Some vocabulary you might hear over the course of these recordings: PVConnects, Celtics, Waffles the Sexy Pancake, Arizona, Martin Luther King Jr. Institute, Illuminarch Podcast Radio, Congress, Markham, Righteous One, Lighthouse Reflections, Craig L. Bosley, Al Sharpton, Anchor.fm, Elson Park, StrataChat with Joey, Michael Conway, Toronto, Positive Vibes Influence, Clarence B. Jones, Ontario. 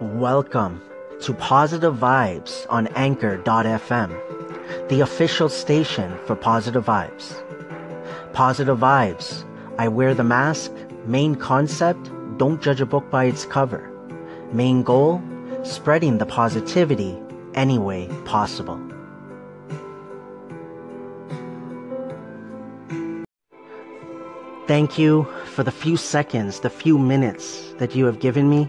Welcome to Positive Vibes on Anchor.fm, the official station for Positive Vibes. Positive Vibes, I wear the mask, main concept, don't judge a book by its cover. Main goal, spreading the positivity any way possible. Thank you for the few seconds, the few minutes that you have given me.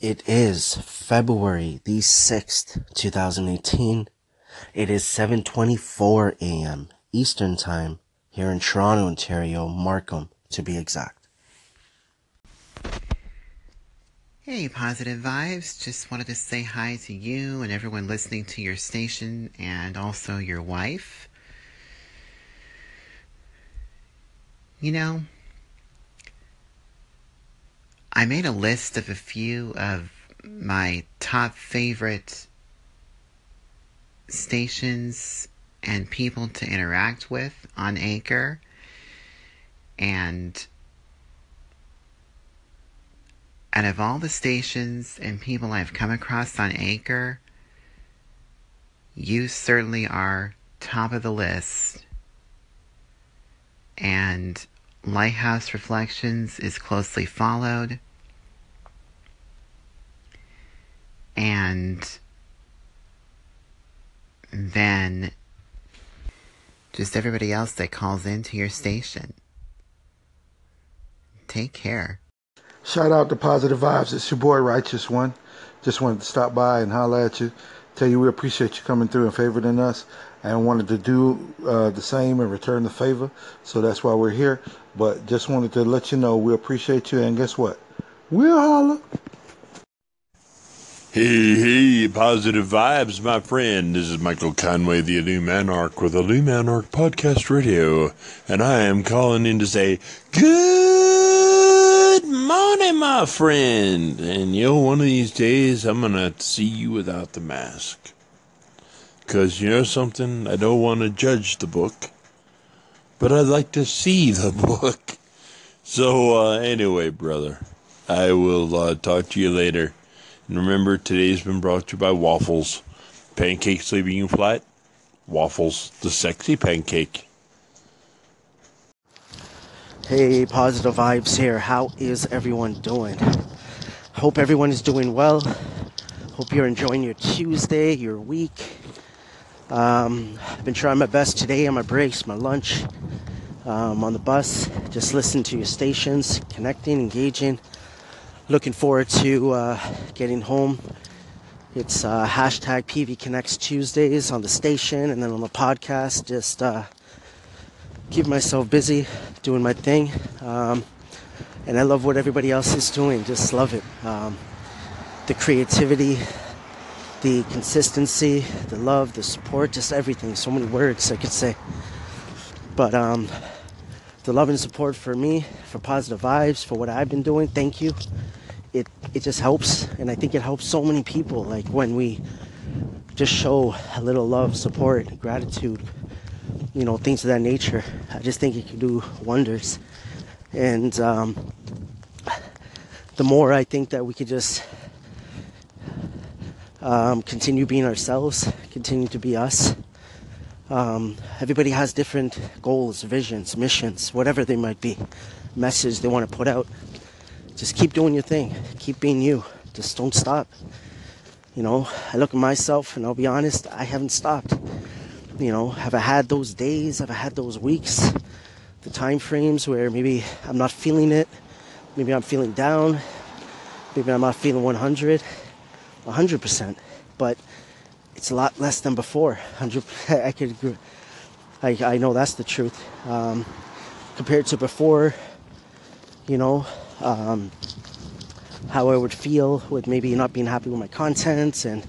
It is February the 6th, 2018. It is 7:24 a.m. Eastern Time here in Toronto, Ontario, Markham to be exact. Hey, Positive Vibes. Just wanted to say hi to you and everyone listening to your station and also your wife. You know, I made a list of a few of my top favorite stations and people to interact with on Anchor. And out of all the stations and people I've come across on Anchor, you certainly are top of the list. And Lighthouse Reflections is closely followed, and then just everybody else that calls into your station. Take care. Shout out to Positive Vibes. It's your boy Righteous One. Just wanted to stop by and holler at you, tell you we appreciate you coming through and favoriting us, and wanted to do the same and return the favor. So that's why we're here. But just wanted to let you know we appreciate you, and guess what? We'll holler. Hey, Positive Vibes, my friend. This is Michael Conway, the Illuminarch with Illuminarch Podcast Radio, and I am calling in to say good morning, my friend. And one of these days I'm gonna see you without the mask. Because you know something, I don't want to judge the book, but I'd like to see the book. So anyway, brother, I will talk to you later. And remember, today's been brought to you by Waffles. Pancakes leaving you flat. Waffles, the sexy pancake. Hey, Positive Vibes here. How is everyone doing? Hope everyone is doing well. Hope you're enjoying your Tuesday, your week. I've been trying my best today on my breaks, my lunch, on the bus, just listening to your stations, connecting, engaging, looking forward to getting home. It's hashtag PV Connects Tuesdays on the station and then on the podcast, just keep myself busy, doing my thing, and I love what everybody else is doing, just love it, the creativity, the consistency, the love, the support, just everything. So many words I could say. But the love and support for me, for Positive Vibes, for what I've been doing, thank you. It just helps, and I think it helps so many people. Like when we just show a little love, support, gratitude, things of that nature. I just think it can do wonders. And the more I think that we could just continue being ourselves, continue to be us. Everybody has different goals, visions, missions, whatever they might be, message they want to put out. Just keep doing your thing, keep being you, just don't stop. I look at myself and I'll be honest, I haven't stopped. Have I had those days, have I had those weeks, the time frames where maybe I'm not feeling it, maybe I'm feeling down, maybe I'm not feeling 100%, but it's a lot less than before. 100, I could agree. I know that's the truth. Compared to before, how I would feel with maybe not being happy with my content, and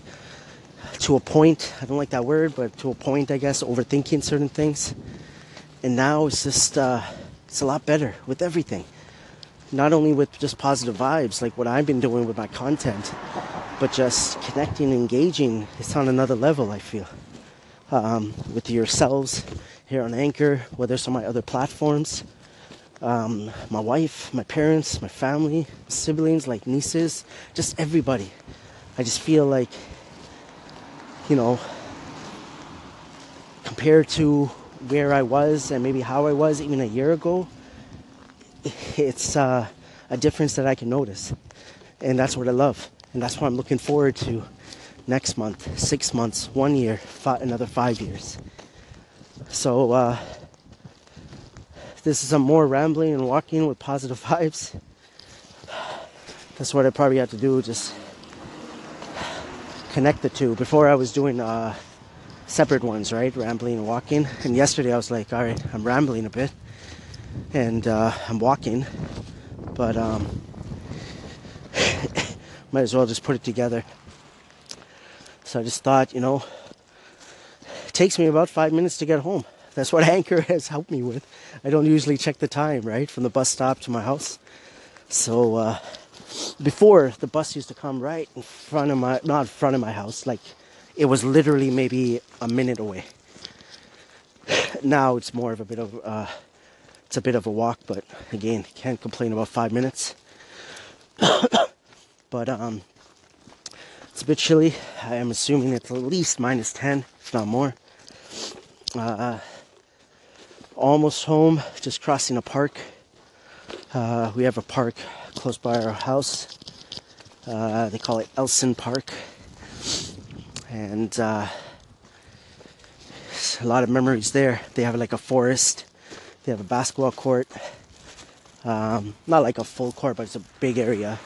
to a point, I don't like that word, but to a point, I guess, overthinking certain things. And now it's just, it's a lot better with everything. Not only with just positive vibes, like what I've been doing with my content, but just connecting, engaging. It's on another level, I feel. With yourselves here on Anchor, whether it's on my other platforms. My wife, my parents, my family, siblings, like nieces, just everybody. I just feel like, you know, compared to where I was and maybe how I was even a year ago, it's a difference that I can notice. And that's what I love. And that's what I'm looking forward to next month, 6 months, 1 year, another 5 years. So, this is a more rambling and walking with positive vibes. That's what I probably have to do, just connect the two. Before I was doing separate ones, right? Rambling and walking. And yesterday I was like, all right, I'm rambling a bit. And I'm walking. But might as well just put it together. So I just thought, you know, it takes me about 5 minutes to get home. That's what Anchor has helped me with. I don't usually check the time, right? From the bus stop to my house. So, before, the bus used to come right in front of my, not in front of my house. Like, it was literally maybe a minute away. Now it's more of a bit of, it's a bit of a walk. But, again, can't complain about 5 minutes. But, it's a bit chilly. I am assuming it's at least minus 10, if not more. Almost home, just crossing a park. We have a park close by our house. They call it Elson Park. And a lot of memories there. They have like a forest. They have a basketball court. Not like a full court, but it's a big area.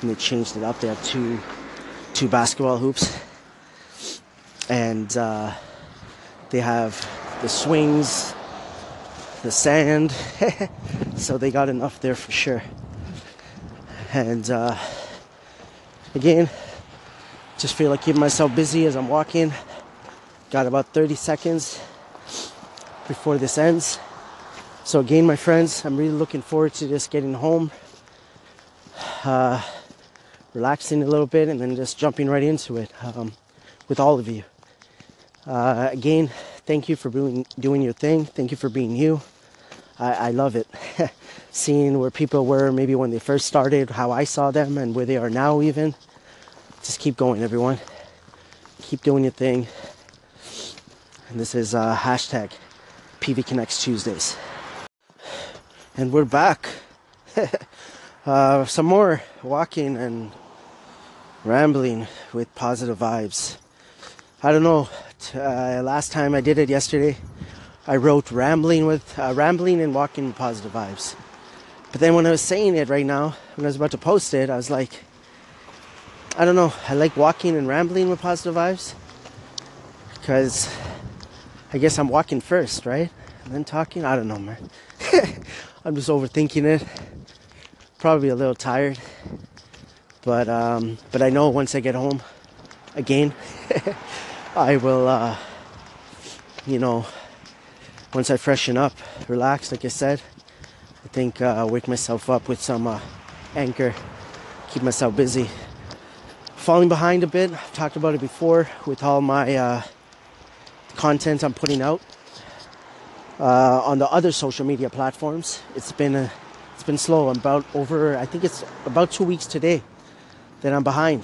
And they changed it up. They have two basketball hoops. And they have the swings, the sand, so they got enough there for sure. And again, just feel like keeping myself busy as I'm walking. Got about 30 seconds before this ends. So again, my friends, I'm really looking forward to just getting home, relaxing a little bit, and then just jumping right into it with all of you. Again, thank you for doing your thing. Thank you for being you. I love it. Seeing where people were maybe when they first started, how I saw them, and where they are now even. Just keep going, everyone. Keep doing your thing. And this is hashtag PVConnectsTuesdays. And we're back. Some more walking and rambling with positive vibes. I don't know, last time I did it yesterday, I wrote rambling and walking with positive vibes. But then when I was saying it right now, when I was about to post it, I was like, I don't know, I like walking and rambling with positive vibes. Because I guess I'm walking first, right? And then talking, I don't know, man. I'm just overthinking it. Probably a little tired. But I know once I get home, again, I will, you know, once I freshen up, relax, like I said, I think I'll wake myself up with some Anchor, keep myself busy. Falling behind a bit, I've talked about it before with all my content I'm putting out on the other social media platforms. It's been slow. I'm about over, I think it's about 2 weeks today that I'm behind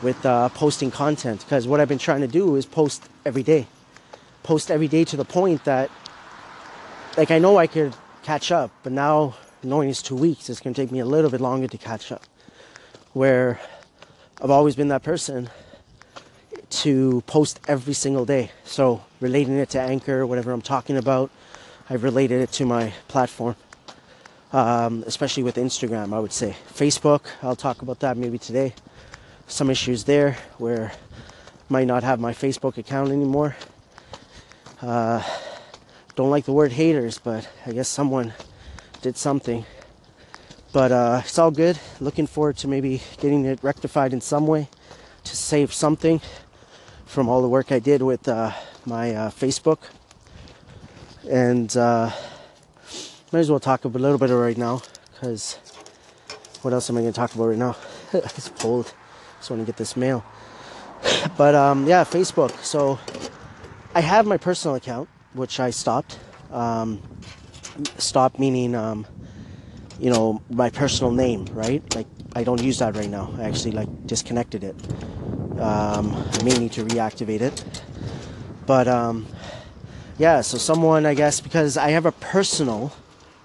with posting content, because what I've been trying to do is post every day to the point that, like, I know I could catch up, but now knowing it's 2 weeks, it's going to take me a little bit longer to catch up, where I've always been that person to post every single day. So relating it to Anchor, whatever I'm talking about, I've related it to my platform, especially with Instagram, I would say. Facebook, I'll talk about that maybe today. Some issues there where might not have my Facebook account anymore. Don't like the word haters, but I guess someone did something But it's all good. Looking forward to maybe getting it rectified in some way to save something from all the work I did with my Facebook. And might as well talk a little bit right now, because what else am I going to talk about right now? It's cold. Just want to get this mail. But yeah, Facebook. So I have my personal account, which I stopped. Stopped meaning, you know, my personal name, right? Like, I don't use that right now. I actually, like, disconnected it. I may need to reactivate it. But, yeah, so someone, I guess, because I have a personal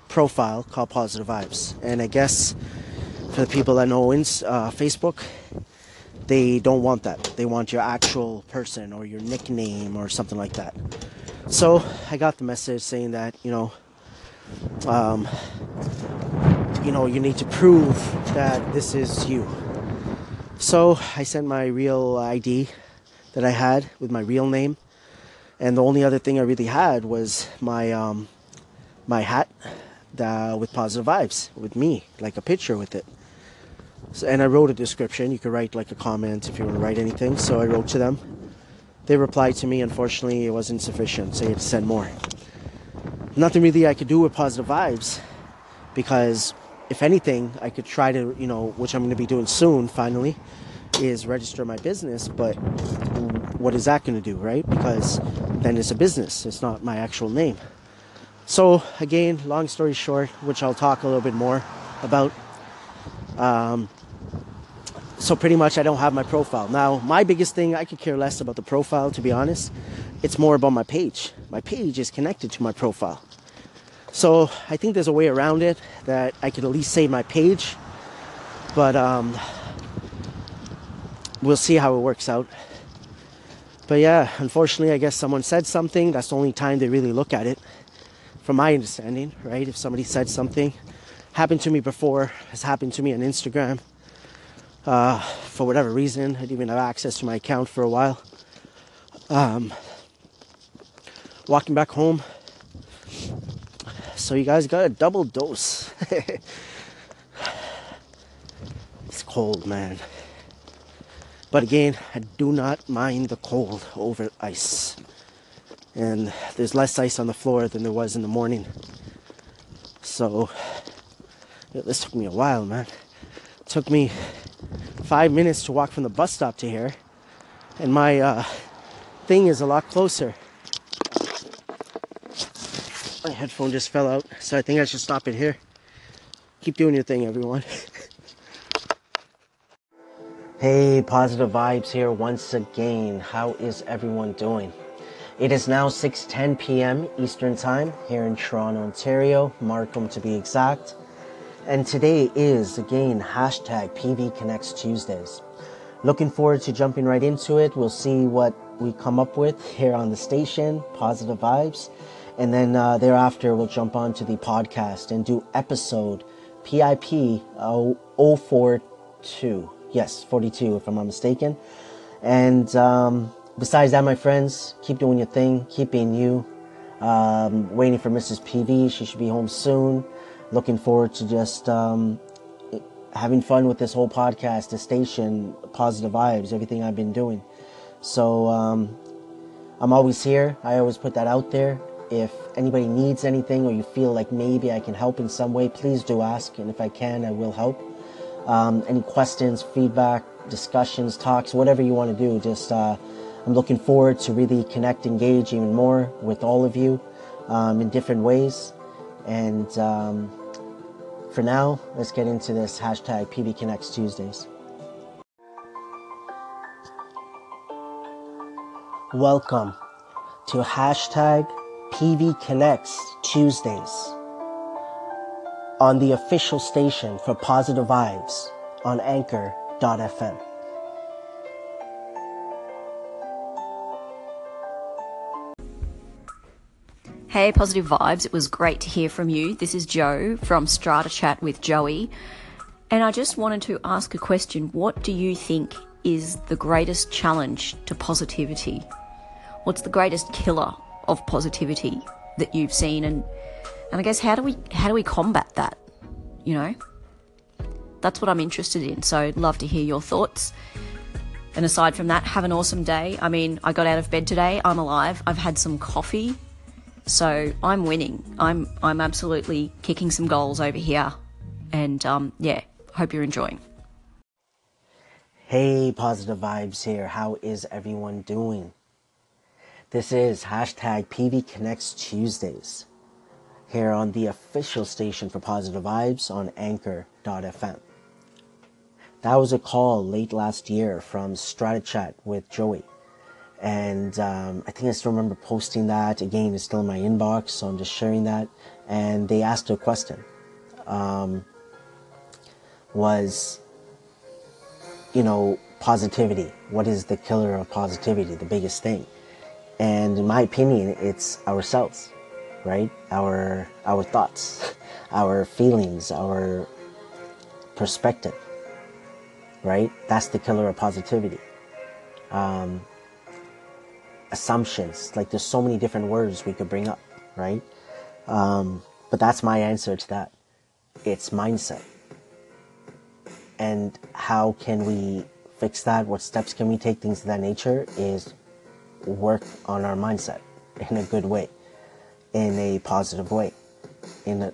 profile called Positive Vibes. And I guess for the people that know Facebook, they don't want that. They want your actual person or your nickname or something like that. So I got the message saying that, you know, you need to prove that this is you. So I sent my real ID that I had with my real name. And the only other thing I really had was my my hat with Positive Vibes, with me, like a picture with it. So, and I wrote a description. You could write like a comment if you want to write anything. So I wrote to them. They replied to me. Unfortunately, it wasn't sufficient, so you had to send more. Nothing really I could do with Positive Vibes, because if anything, I could try to, you know, which I'm going to be doing soon, finally, is register my business. But what is that going to do, right? Because then it's a business. It's not my actual name. So again, long story short, which I'll talk a little bit more about. So pretty much I don't have my profile. Now, my biggest thing, I could care less about the profile, to be honest. It's more about my page. My page is connected to my profile. So I think there's a way around it that I could at least save my page. But we'll see how it works out. But yeah, unfortunately, I guess someone said something. That's the only time they really look at it, from my understanding, right? If somebody said something, happened to me before, has happened to me on Instagram. For whatever reason, I didn't even have access to my account for a while. Walking back home. So you guys got a double dose. It's cold, man. But again, I do not mind the cold over ice. And there's less ice on the floor than there was in the morning. So, this took me a while, man. It took me 5 minutes to walk from the bus stop to here, and my thing is a lot closer. My headphone just fell out, so I think I should stop it here. Keep doing your thing, everyone. Hey, Positive Vibes here once again. How is everyone doing? It is now 6:10 p.m. Eastern Time here in Toronto, Ontario, Markham to be exact. And today is, again, hashtag PV Connects Tuesdays. Looking forward to jumping right into it. We'll see what we come up with here on the station, Positive Vibes. And then thereafter, we'll jump onto the podcast and do episode PIP 042. Yes, 42, if I'm not mistaken. And besides that, my friends, keep doing your thing. Keep being you. Waiting for Mrs. PV. She should be home soon. Looking forward to just having fun with this whole podcast, the station, Positive Vibes, everything I've been doing. So I'm always here. I always put that out there. If anybody needs anything or you feel like maybe I can help in some way, please do ask. And if I can, I will help. Any questions, feedback, discussions, talks, whatever you want to do. Just I'm looking forward to really connect, engage even more with all of you in different ways. And for now, let's get into this hashtag PV Connects Tuesdays. Welcome to hashtag PV Connects Tuesdays on the official station for Positive Vibes on Anchor.fm. Hey, Positive Vibes. It was great to hear from you. This is Joe from StrataChat with Joey. And I just wanted to ask a question. What do you think is the greatest challenge to positivity? What's the greatest killer of positivity that you've seen? And I guess, how do we combat that? You know, That's what I'm interested in, so love to hear your thoughts. And aside from that, have an awesome day. I mean, I got out of bed today. I'm alive. I've had some coffee. So I'm winning. I'm absolutely kicking some goals over here. And yeah, hope you're enjoying. Hey, Positive Vibes here. How is everyone doing? This is #PVConnectsTuesdays here on the official station for Positive Vibes on Anchor.fm. That was a call late last year from StrataChat with Joey. And I think I still remember posting that. Again, it's still in my inbox, so I'm just sharing that. And they asked a question. Positivity. What is the killer of positivity? The biggest thing. And in my opinion, it's ourselves, right? Our thoughts, our feelings, our perspective, right? That's the killer of positivity. Assumptions, like there's so many different words we could bring up, right? But that's my answer to that. It's mindset. And how can we fix that? What steps can we take? Things of that nature is work on our mindset in a good way, in a positive way, in a,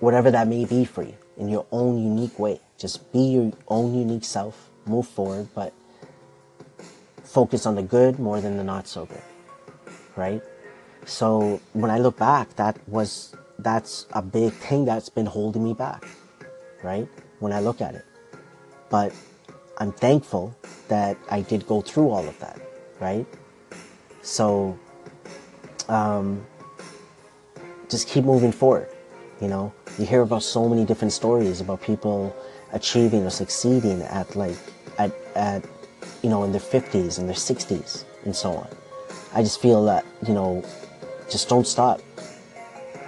whatever that may be for you, in your own unique way. Just be your own unique self, move forward, but focus on the good more than the not so good, right? So when I look back, that's a big thing that's been holding me back, right? When I look at it. But I'm thankful that I did go through all of that, right? So just keep moving forward, you know? You hear about so many different stories about people achieving or succeeding at you know, in their 50s and their 60s and so on. I just feel that, you know, just don't stop,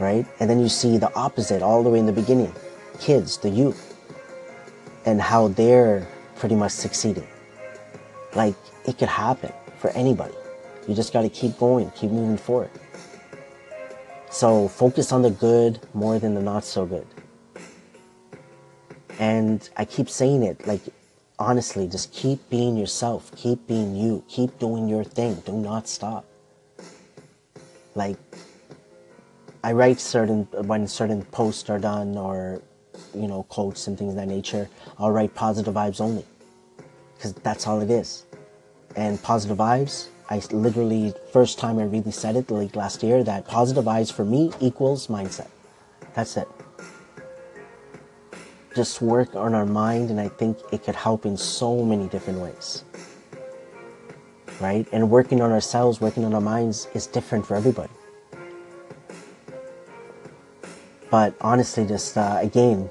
right? And then you see the opposite all the way in the beginning. Kids, the youth, and how they're pretty much succeeding. Like, it could happen for anybody. You just got to keep going, keep moving forward. So focus on the good more than the not so good. And I keep saying it, like, honestly, just keep being yourself, keep being you, keep doing your thing. Do not stop. Like, I write when certain posts are done, or, you know, quotes and things of that nature, I'll write positive vibes only, because that's all it is. And positive vibes, I literally, first time I really said it, like last year, that positive vibes for me equals mindset. That's it. Just work on our mind, and I think it could help in so many different ways, right? And working on ourselves, working on our minds is different for everybody. But honestly, just again,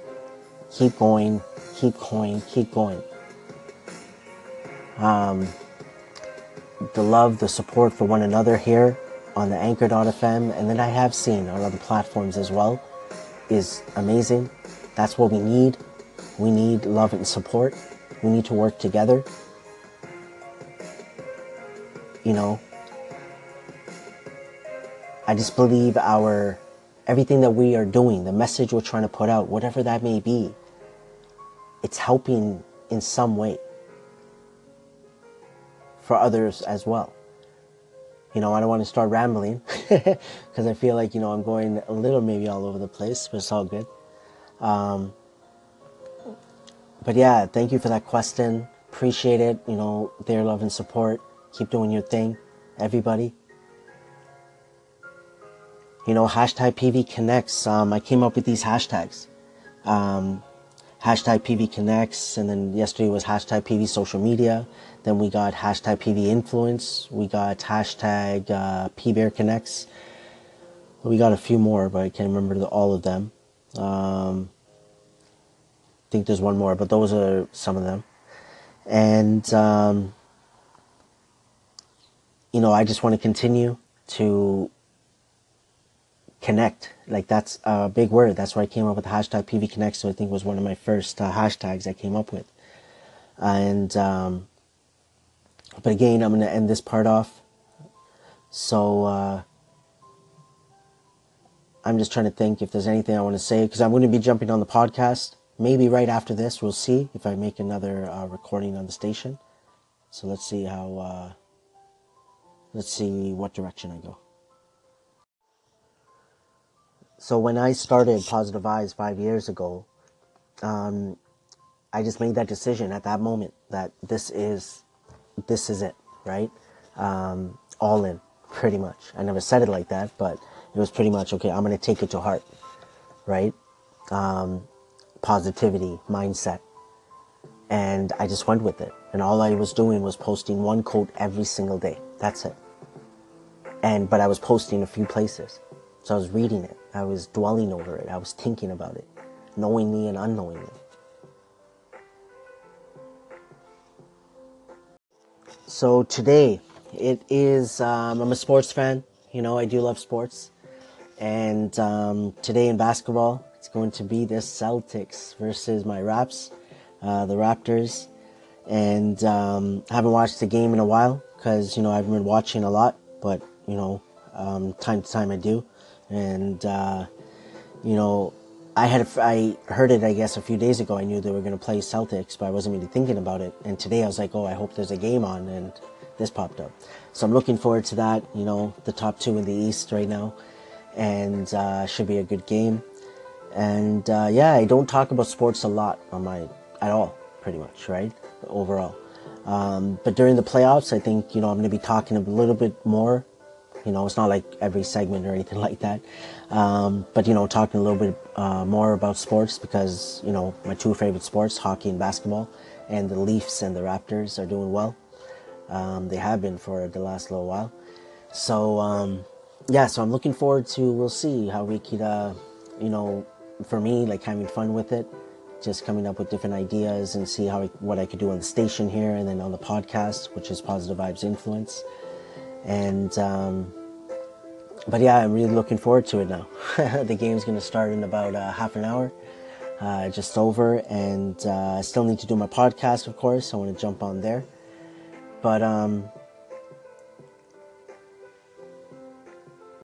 keep going, keep going, keep going. The love, the support for one another here on the Anchor.fm, and then I have seen on other platforms as well, is amazing. That's what we need. We need love and support. We need to work together. You know, I just believe everything that we are doing, the message we're trying to put out, whatever that may be, it's helping in some way for others as well. You know, I don't want to start rambling because I feel like, you know, I'm going a little maybe all over the place, but it's all good. But yeah, thank you for that question. Appreciate it. You know, their love and support. Keep doing your thing, everybody. You know, #PVConnects. I came up with these hashtags. #PVConnects, and then yesterday was #PVSocialMedia. Then we got #PVInfluence. We got #PBearConnects. We got a few more, but I can't remember all of them. I think there's one more, but those are some of them. And, you know, I just want to continue to connect. Like, that's a big word. That's why I came up with #PVConnects. So I think was one of my first hashtags I came up with. And, but again, I'm going to end this part off. So, I'm just trying to think if there's anything I want to say, because I'm going to be jumping on the podcast Maybe right after this, we'll see if I make another recording on the station. So let's see how, let's see what direction I go. So when I started Positive Vibes 5 years ago, I just made that decision at that moment that this is it, right? All in, pretty much. I never said it like that, but it was pretty much, okay, I'm going to take it to heart, right? Positivity, mindset. And I just went with it. And all I was doing was posting one quote every single day. That's it. But I was posting a few places. So I was reading it. I was dwelling over it. I was thinking about it, knowingly and unknowingly. So today, it is, I'm a sports fan. You know, I do love sports. And today in basketball, it's going to be the Celtics versus my Raps, the Raptors. And I haven't watched the game in a while because, you know, I haven't been watching a lot. But, you know, time to time I do. And, you know, I heard it, I guess, a few days ago. I knew they were going to play Celtics, but I wasn't really thinking about it. And today I was like, oh, I hope there's a game on, and this popped up. So I'm looking forward to that, you know, the top two in the East right now, and should be a good game. And, yeah, I don't talk about sports a lot on my, at all, pretty much, right, overall. But during the playoffs, I think, you know, I'm going to be talking a little bit more. You know, it's not like every segment or anything like that. But, you know, talking a little bit more about sports because, you know, my two favorite sports, hockey and basketball, and the Leafs and the Raptors are doing well. They have been for the last little while. So, yeah, so I'm looking forward to, we'll see how Rikita, you know, for me, like having fun with it, just coming up with different ideas and see how what I could do on the station here and then on the podcast, which is Positive Vibes Influence. And, but yeah, I'm really looking forward to it now. The game's going to start in about half an hour, just over. And I still need to do my podcast, of course. I want to jump on there. But